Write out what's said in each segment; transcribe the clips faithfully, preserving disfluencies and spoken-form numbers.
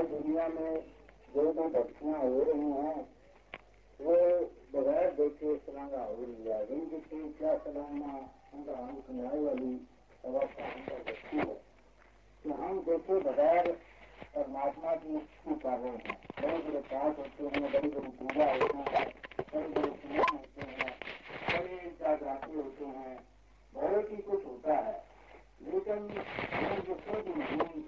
आज दुनिया में जो भी घटनाएं हो रही हैं वो बगैर देखे सलांगा हो रही है। जिनकी चीज क्या सलांगा उनका हम सुनाई वाली अवस्था हमको देखती है कि हम देखे बगैर परमात्मा की उसकी कर रहे हैं। बड़े बड़े पाठ होते हैं, बड़ी बड़ी पूजा होती है, बड़े बड़े नियम होते हैं, बड़े जागराते होते हैं, बहुत ही कुछ होता है, लेकिन हम जो सोच नहीं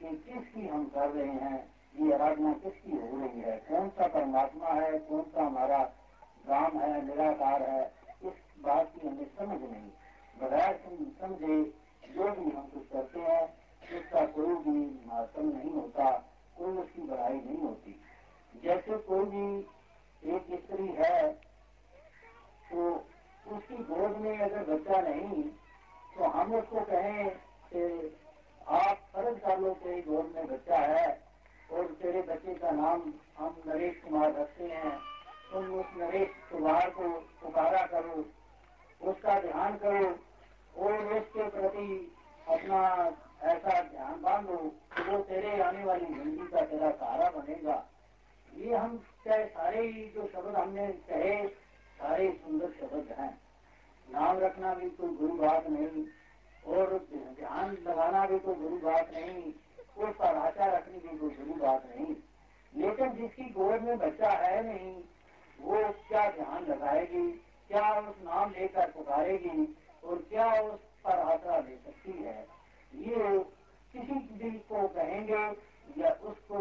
कि किसकी हम कर रहे हैं, ये आराधना किसकी हो रही है, कौन सा परमात्मा है, कौन सा हमारा राम है, निराकार है, इस बात की हमें समझ नहीं। बगैर समझे जो भी हम कुछ करते हैं उसका कोई भी मातम नहीं होता, कोई उसकी बड़ाई नहीं होती। जैसे कोई भी एक स्त्री है तो उसकी गोद में अगर बच्चा नहीं तो हम उसको कहें कि आप फर्ज कर लो तेरी गोद में बच्चा है और तेरे बच्चे का नाम हम नरेश कुमार रखते हैं, तुम उस नरेश कुमार को पुकारा करो, उसका ध्यान करो और उसके प्रति अपना ऐसा ध्यान बांधो कि वो तेरे आने वाली जिंदगी का तेरा सहारा बनेगा। ये हम सारे ही जो शब्द हमने कहे सारे सुंदर शब्द हैं। नाम रखना भी कोई बुरी बात नहीं और ध्यान लगाना भी कोई बुरी बात नहीं और पराचा रखनी भी कोई बुरी बात नहीं, लेकिन जिसकी गोद में बच्चा है नहीं वो क्या ध्यान लगाएगी, क्या उस नाम लेकर पुकारेगी और क्या उस पराचा ले सकती है। ये किसी भी को कहेंगे या उसको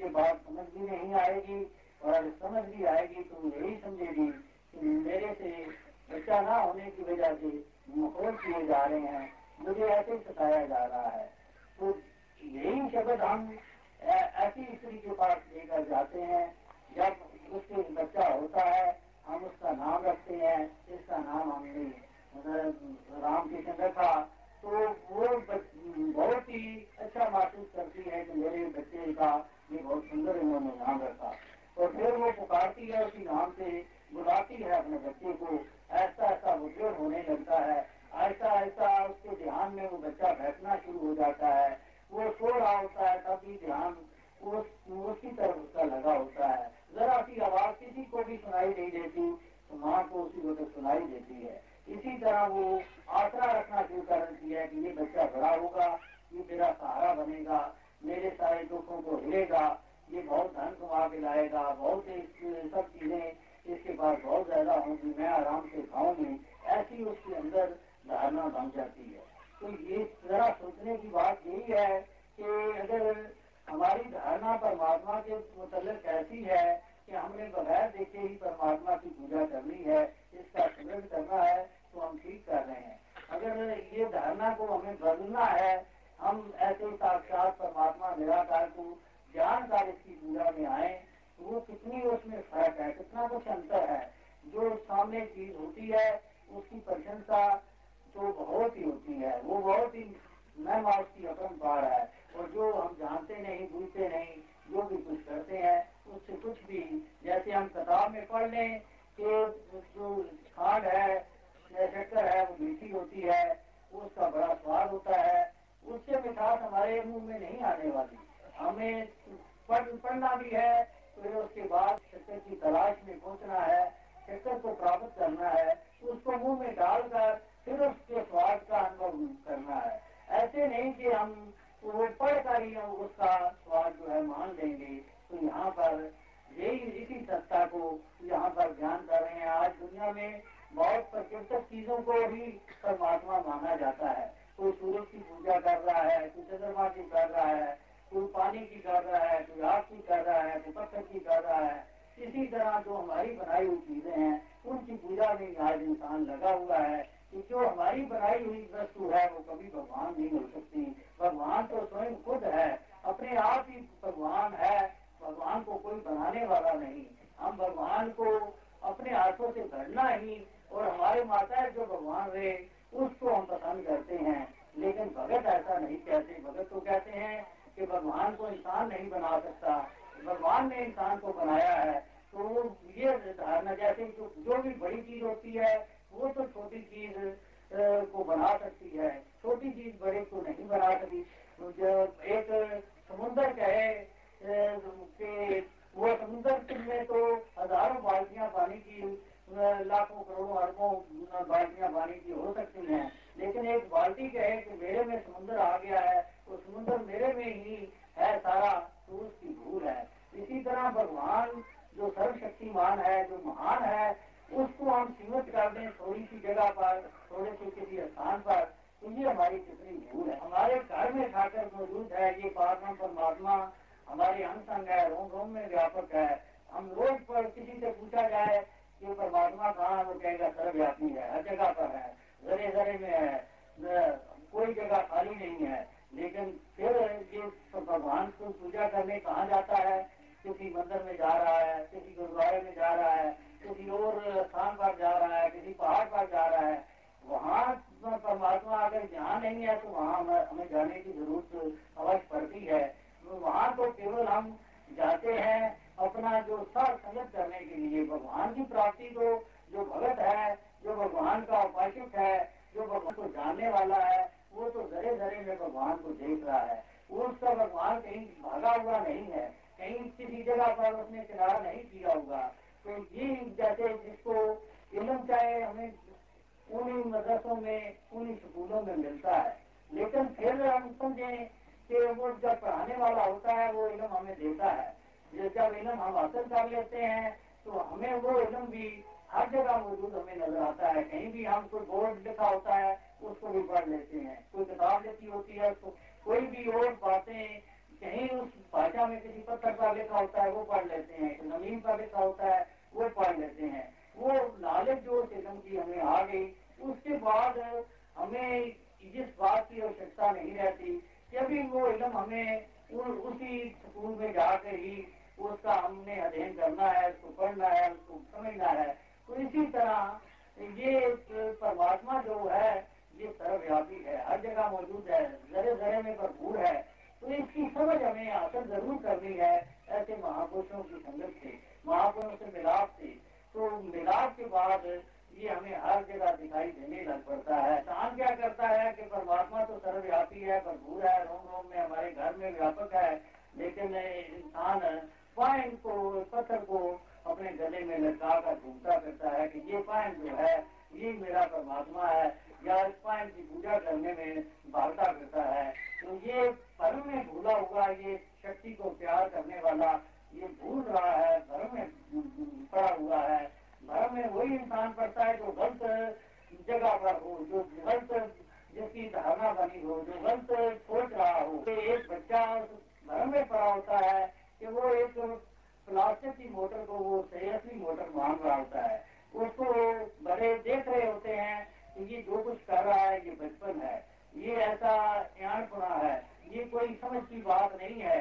ये बात समझ भी नहीं आएगी और समझ भी आएगी तो यही समझेगी कि मेरे से बच्चा ना होने की वजह से मखौल किए जा रहे हैं, मुझे ऐसे सताया जा रहा है। तो यही शब्द हम ऐसी स्त्री के पास लेकर जाते हैं। जब उसके बच्चा होता है हम उसका नाम रखते हैं, इसका नाम हमने राम कृष्ण रखा, तो वो बहुत ही अच्छा महसूस करती है कि मेरे बच्चे का ये बहुत सुंदर इन्होंने नाम रखा। और फिर वो पुकारती है उसी नाम से, बुलाती है अपने बच्चे को, ऐसा ऐसा उद्योग होने लगता है, ऐसा ऐसा उसके ध्यान में वो बच्चा बैठना शुरू हो जाता है। वो सो रहा होता है तभी ध्यान उस, उसकी तरफ उसका लगा होता है। जरा सी आवाज किसी को भी सुनाई नहीं देती तो माँ को उसी को तो सुनाई देती है। इसी तरह वो आसरा रखना शुरू कर देती है कि ये बच्चा बड़ा होगा, ये मेरा सहारा बनेगा, मेरे सारे दुखों को हिलेगा, ये बहुत धन कमा के लाएगा, बहुत सब चीजें इसके पास बहुत ज्यादा होंगी, मैं आराम से खाऊंगी, ऐसी उसके अंदर धारणा बन जाती है। तो ये जरा सोचने की बात यही है कि अगर हमारी धारणा परमात्मा के मुतल्लिक़ ऐसी है कि हमने बगैर देखे ही परमात्मा की पूजा करनी है, इसका स्मरण करना है, तो हम ठीक कर रहे हैं। अगर ये धारणा को हमें बदलना है, हम ऐसे साक्षात परमात्मा निराकार को जानकर इसकी पूजा में आए, तो वो कितनी उसमें फर्क है, कितना कुछ अंतर है। जो सामने चीज होती है उसकी प्रशंसा तो बहुत ही होती है, वो बहुत ही महिमा उसकी अपन पार है। और जो हम जानते नहीं, भूलते नहीं, जो भी कुछ करते हैं उससे कुछ भी, जैसे हम किताब में पढ़ लें कि जो खांड है, शक्कर है, वो मीठी होती है, उसका बड़ा स्वाद होता है, उससे मिठास हमारे मुंह में नहीं आने वाली। हमें पढ़ पढ़ना भी है तो उसके बाद शक्कर की तलाश में पहुंचना है, शक्कर को प्राप्त करना है, उसको मुंह में डालकर फिर उसके स्वाद का अनुभव करना है। ऐसे नहीं कि हम वो पढ़कर ही उसका स्वाद जो है मान लेंगे। तो यहाँ पर यही इसी सत्ता को यहाँ पर ध्यान कर रहे हैं। आज दुनिया में बहुत प्रकृतिक चीजों को भी परमात्मा माना जाता है। कोई सूरज की पूजा कर रहा है, कोई चंद्रमा की कर रहा है, कोई पानी की कर रहा है, कोई आग की कर रहा है, कोई पत्थर की कर रहा है। इसी तरह जो हमारी बनाई हुई चीजें हैं उनकी पूजा में आज इंसान लगा हुआ है कि जो हमारी बनाई हुई वस्तु है वो कभी भगवान नहीं हो सकती। भगवान तो स्वयं खुद है, अपने आप ही भगवान है। भगवान को कोई बनाने वाला नहीं। हम भगवान को अपने हाथों से गढ़ना ही और हमारे माता जो भगवान रहे उसको हम पसंद करते हैं, लेकिन भगत ऐसा नहीं कहते। भगत तो कहते हैं कि भगवान को इंसान नहीं बना सकता, भगवान ने इंसान को बनाया है। तो ये धारणा, जैसे जो, जो भी बड़ी चीज होती है वो तो छोटी चीज को बना सकती है, छोटी चीज बड़े को नहीं बना सकती। तो एक समुंदर कहे के वह समुद्र में तो हजारों बाल्टियां पानी की, लाखों करोड़ों अरबों बाल्टियां पानी की हो सकती हैं, लेकिन एक बाल्टी क्या है कि मेरे में समुद्र आ गया है, वो समुद्र मेरे में ही है सारा, तो उसकी भूल है। इसी तरह भगवान जो सर्वशक्तिमान है, जो महान है, उसको हम सीमित कर दें थोड़ी सी जगह पर, थोड़े से किसी स्थान पर, तो ये हमारी कितनी भूल है। हमारे घर में खाकर मौजूद है ये पावन परमात्मा, हमारे अंग संग है, रोम रोम में व्यापक है। हम रोज पर किसी से पूछा जाए कि परमात्मा कहाँ, वो कहेगा सर्वव्यापी है, हर जगह पर है, जरे जरे में है, कोई जगह खाली नहीं है। लेकिन फिर ये भगवान को पूजा करने कहाँ जाता है, किसी मंदिर में जा रहा है, किसी गुरुद्वारे में जा रहा है, किसी और स्थान पर जा रहा है, किसी पहाड़ पर जा रहा है। वहाँ परमात्मा अगर यहाँ नहीं है तो वहाँ हमें जाने की जरूरत अवश्य पड़ती है। तो वहाँ तो केवल हम जाते हैं अपना जो सर संगत करने के लिए। भगवान की प्राप्ति को जो भगत है, जो भगवान का उपासक है, जो भगवान को जानने वाला है, वो तो जरे जरे में भगवान को देख रहा है। वो उसका भगवान कहीं भागा हुआ नहीं है, कहीं किसी जगह पर उसने किनारा नहीं किया हुआ। तो ये जैसे जिसको इल्म चाहे हमें उन्हीं मदरसों में, उन्हीं स्कूलों में मिलता है, लेकिन फिर हम समझें कि वो जब पढ़ाने वाला होता है वो इल्म हमें देता है। जब इल्म हम हासिल कर लेते हैं तो हमें वो इल्म भी हर जगह मौजूद हमें नजर आता है। कहीं भी हम कोई बोर्ड लिखा होता है उसको भी पढ़ लेते हैं, कोई किताब लिखी होती है, कोई भी और बातें कहीं उस भाषा में किसी पत्र पर लिखा होता है वो पढ़ लेते हैं, जमीन पर लिखा होता है वो पढ़ लेते हैं। वो लालच जो इल्म की हमें आ गई, उसके बाद हमें जिस बात की आवश्यकता नहीं रहती, जबकि वो इल्म हमें उसी स्कूल में जाकर ही उसका हमने अध्ययन करना है, उसको पढ़ना है, उसको समझना है। तो इसी तरह ये परमात्मा जो है ये सर्वव्यापी है, हर जगह मौजूद है, जरे जरे में भरपूर है। तो इसकी समझ हमें हासिल जरूर करनी है ऐसे महापुरुषों की संगत से, महापुरुषों से मिलाप से। तो मिलाप के बाद ये हमें हर जगह दिखाई देने लग पड़ता है। इंसान क्या करता है कि परमात्मा तो सर्वव्यापी है, भरपूर है, रोम रोम में हमारे घर में व्यापक है, लेकिन इंसान पाइन को, पत्थर को अपने गले में लटका कर घूमता करता है कि ये पाइन जो है ये मेरा परमात्मा है, या इस पाइन की पूजा करने में भागता करता है। तो ये भ्रम में भूला हुआ, ये शक्ति को प्यार करने वाला ये भूल रहा है, भ्रम में पड़ा हुआ है। भ्रम में वही इंसान पड़ता है जो गलत जगह पर हो, जो गलत जिसकी धारणा बनी हो, जो गलत सोच रहा हो। एक बच्चा भ्रम में पड़ा होता है कि वो एक प्लास्टिक की मोटर को वो सही मोटर मान रहा होता है, उसको बड़े देख रहे होते हैं कि ये जो कुछ कर रहा है ये बचपन है, ये ऐसा अनपढ़ है, ये कोई समझ की बात नहीं है।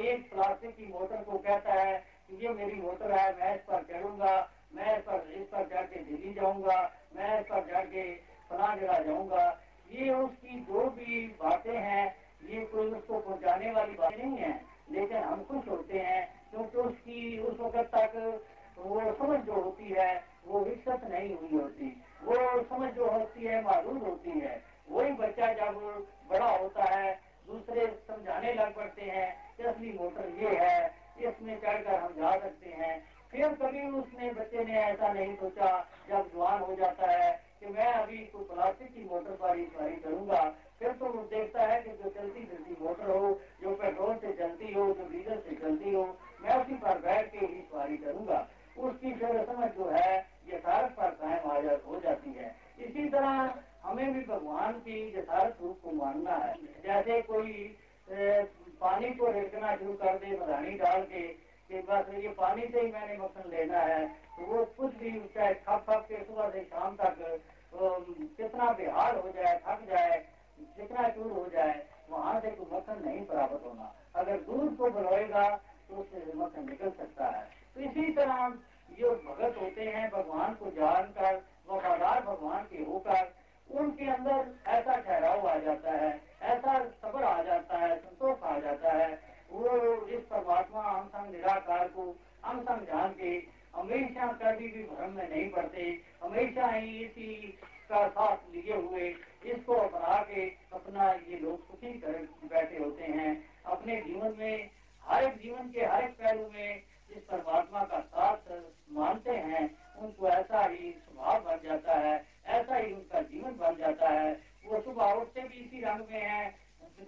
एक प्लास्टिक की मोटर को कहता है कि ये मेरी मोटर है, मैं इस पर चढ़ूंगा, मैं इस पर इस पर जाके दिल्ली जाऊंगा, मैं इस पर जाके फला जगह जाऊंगा। ये उसकी जो भी बातें हैं ये कोई उसको पहुँचाने वाली बात नहीं है, लेकिन हम खुश होते हैं क्योंकि उसकी उस वक्त तक वो समझ जो होती है वो विकसित नहीं हुई होती, वो समझ जो होती है मालूम होती है। वही बच्चा जब बड़ा होता है दूसरे समझाने लग पड़ते हैं कि असली मोटर ये है, इसमें चढ़कर हम जा सकते हैं। फिर कभी उसने बच्चे ने ऐसा नहीं सोचा जब जवान हो जाता है कि मैं अभी कोई प्लास्टिक की मोटर पर ही सवारी करूंगा। फिर तो वो देखता है कि जो चलती फिरती मोटर हो, जो पेट्रोल से चलती हो, जो डीजल से चलती हो, मैं उसी पर बैठ के ही सवारी करूंगा। उसकी फिर समझ जो है यथार्थ पर कायम हो जाती है। इसी तरह हमें भी भगवान की यथार्थ रूप को मानना है। जैसे कोई पानी को रेड़कना शुरू कर दे बधानी डाल के कि बस ये पानी से ही मैंने मक्खन लेना है, तो वो कुछ भी चाहे खप खप के सुबह से शाम तक कितना बेहाल हो जाए, थक जाए, जितना चूर हो जाए, वहाँ से कोई मक्खन नहीं प्राप्त होना। अगर दूध को बुलाएगा तो उससे मक्खन निकल सकता है। तो इसी तरह जो भगत होते हैं भगवान को जानकर, वफादार भगवान के होकर, उनके अंदर ऐसा ठहराव आ जाता है, ऐसा सब्र आ जाता है, संतोष आ जाता है। वो इस परमात्मा हम संग निराकार को हम संग जान के हमेशा कभी भी भ्रम में नहीं पड़ते, हमेशा ही इसी का साथ लिए हुए इसको अपना के अपना ये लोग सुखी कर बैठे होते हैं। अपने जीवन में, हर एक जीवन जीवन के हर पहलू में जिस परमात्मा का साथ मानते हैं उनको ऐसा ही स्वभाव बन जाता है, ऐसा ही उनका जीवन बन जाता है। वो सुबह उठते भी इसी रंग में है,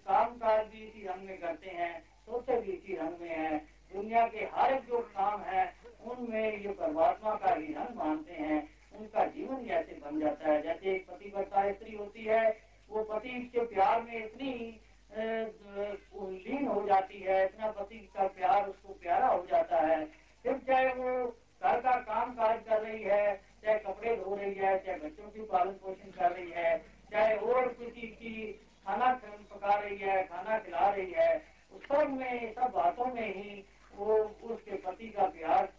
काम काज भी इसी रंग में करते हैं, सोते भी इसी रंग में है। दुनिया के हर एक जो काम है उनमें ये परमात्मा का ही रंग मानते हैं, उनका जीवन ही ऐसे बन जाता है। जैसे एक पति पत्नी स्त्री होती है, वो पति के प्यार में इतनी लीन हो जाती है, इतना पति का प्यार उसको प्यारा हो जाता है, फिर चाहे वो घर का काम काज कर रही है, चाहे कपड़े धो रही है, चाहे बच्चों की पालन पोषण कर रही है, चाहे और किसी की खाना पका रही है, खाना खिला रही है, उस सब में सब बातों में ही वो उसके पति का प्यार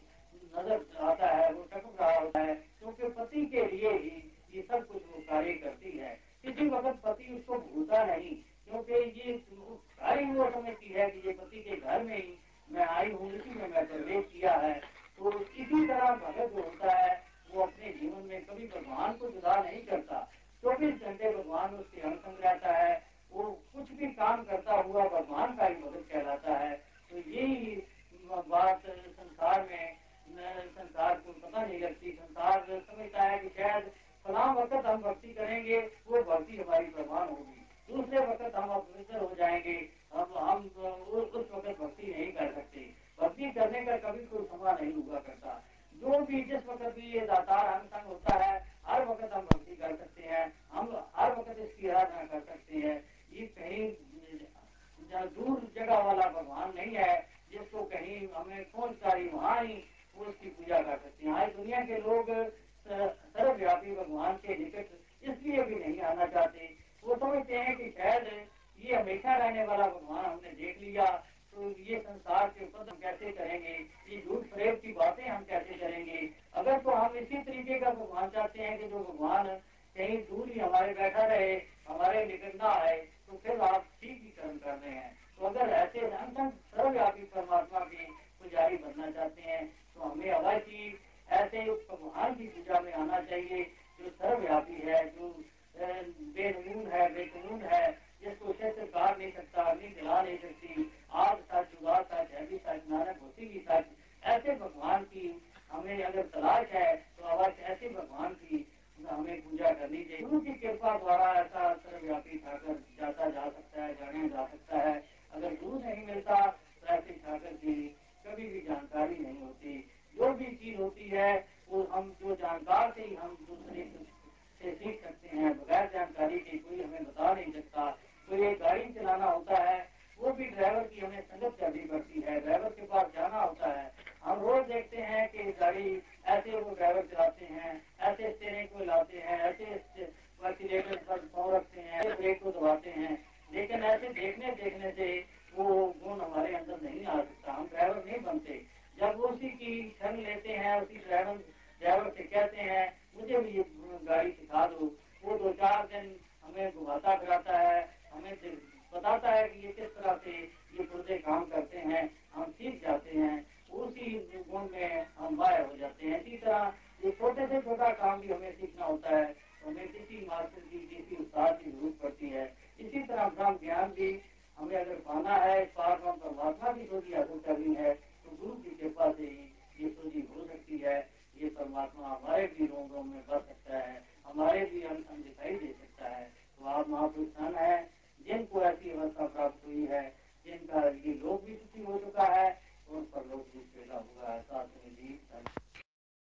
नजर आता है, वो टकरा रहा होता है, क्योंकि पति के लिए ही ये सब कुछ वो कार्य करती है। किसी वक्त पति उसको भूलता नहीं, क्योंकि ये सारी वो समझती है कि ये पति के घर में ही मैं आई हूँ, इसी में मैं प्रवेश किया है। तो इसी तरह भगत जो होता है वो अपने जीवन में कभी भगवान को जुदा नहीं करता, चौबीस घंटे भगवान उसके अनुसंग रहता है, वो कुछ भी काम करता हुआ भगवान का ही भगत कहलाता है। तो यही बात संसार में संसार को पता नहीं लगती। संसार समझता है कि शायद फलां वक्त हम भक्ति करेंगे वो भक्ति हमारी भगवान होगी, दूसरे वक्त हम अपवित्र हो जाएंगे, हम हम उस वक्त भक्ति नहीं कर सकते। भक्ति करने का कभी कोई समा नहीं हुआ करता। जो भी जिस वक्त भी ये दातार अनुसंग होता है, हर वक्त हम भक्ति कर सकते हैं, हम हर वक्त इसकी आराधना कर सकते हैं। ये कहीं दूर जगह वाला भगवान नहीं है जिसको कहीं हमें कौन सारी वहाँ ही उसकी पूजा कर सकते हैं। आज दुनिया के लोग सर्वव्यापी भगवान के निकट इसलिए भी नहीं आना चाहते, वो समझते हैं कि शायद ये हमेशा रहने वाला भगवान हमने देख लिया, तो ये संसार के ऊपर हम कैसे करेंगे, ये झूठ फरेब की बातें हम कैसे करेंगे। अगर तो हम इसी तरीके का भगवान चाहते हैं कि जो भगवान कहीं दूर ही हमारे बैठा रहे, हमारे निकट ना आए, तो फिर आप ठीक ही कर्म कर रहे हैं। तो अगर ऐसे हम सर्वव्यापी परमात्मा के पुजारी बनना चाहते हैं तो हमें अवश्य ऐसे भगवान की पूजा में आना चाहिए जो सर्वव्यापी है, जो बेनमून है, बेकनून है, जिसको शस्त्र काट नहीं सकता, अग्नि जला नहीं सकती, आग सच, जुगाड़ सच, हैवी सच, नानक होती की सच। ऐसे भगवान की हमें अगर तलाश है तो अवश्य ऐसे भगवान की हमें पूजा करनी चाहिए। गुरु की कृपा द्वारा ऐसा सर्वव्यापी ठाकर जाता जा सकता है, जाने जा सकता है। अगर गुरु नहीं मिलता तो ऐसे ठाकर की कभी भी जानकारी नहीं होती। जो भी चीज होती है वो हम जो जानकार से ही हम दूसरे से सीख सकते हैं। बगैर जानकारी के कोई हमें बता नहीं सकता। कोई एक गाड़ी चलाना होता है वो भी ड्राइवर की हमें संगत करनी पड़ती है, ड्राइवर के पास जाना होता है। हम रोज देखते हैं कि गाड़ी ऐसे वो ड्राइवर चलाते हैं, ऐसे स्टेयरिंग को हिलाते हैं, ऐसे एक्सीलेटर पर पाँव रखते हैं, ऐसे ब्रेक को दबाते हैं, लेकिन ऐसे देखने देखने से वो गुण हमारे अंदर नहीं आ सकता, हम ड्राइवर नहीं बनते। जब उसी की शरण लेते हैं, उसी ड्राइवर ड्राइवर से कहते हैं मुझे भी ये गाड़ी सिखा दो, वो दो चार दिन हमें घुमाता फिराता है, हमें बताता है कि ये किस तरह से ये पुर्जे काम करते हैं, हम सीख जाते हैं, उसी गुण में हम वायर हो जाते हैं। इसी तरह ये छोटे से छोटा काम भी हमें सीखना होता है, हमें किसी मास्टर की, किसी उस्ताद की जरूरत पड़ती है। इसी तरह ब्रह्म ज्ञान भी हमें अगर पाना है, इस बार हम परमात्मा की खोजी हासिल करनी है, तो गुरु की कृपा से ही ये खोजी हो सकती है। ये परमात्मा हमारे भी रोम रोम में बस सकता है, हमारे भी अंतम दिखाई दे सकता है। तो आप महापुरुषान है जिनको ऐसी अवस्था प्राप्त हुई है, जिनका ये लोग भी सुखी हो चुका है और परलोक भी पैदा हुआ है।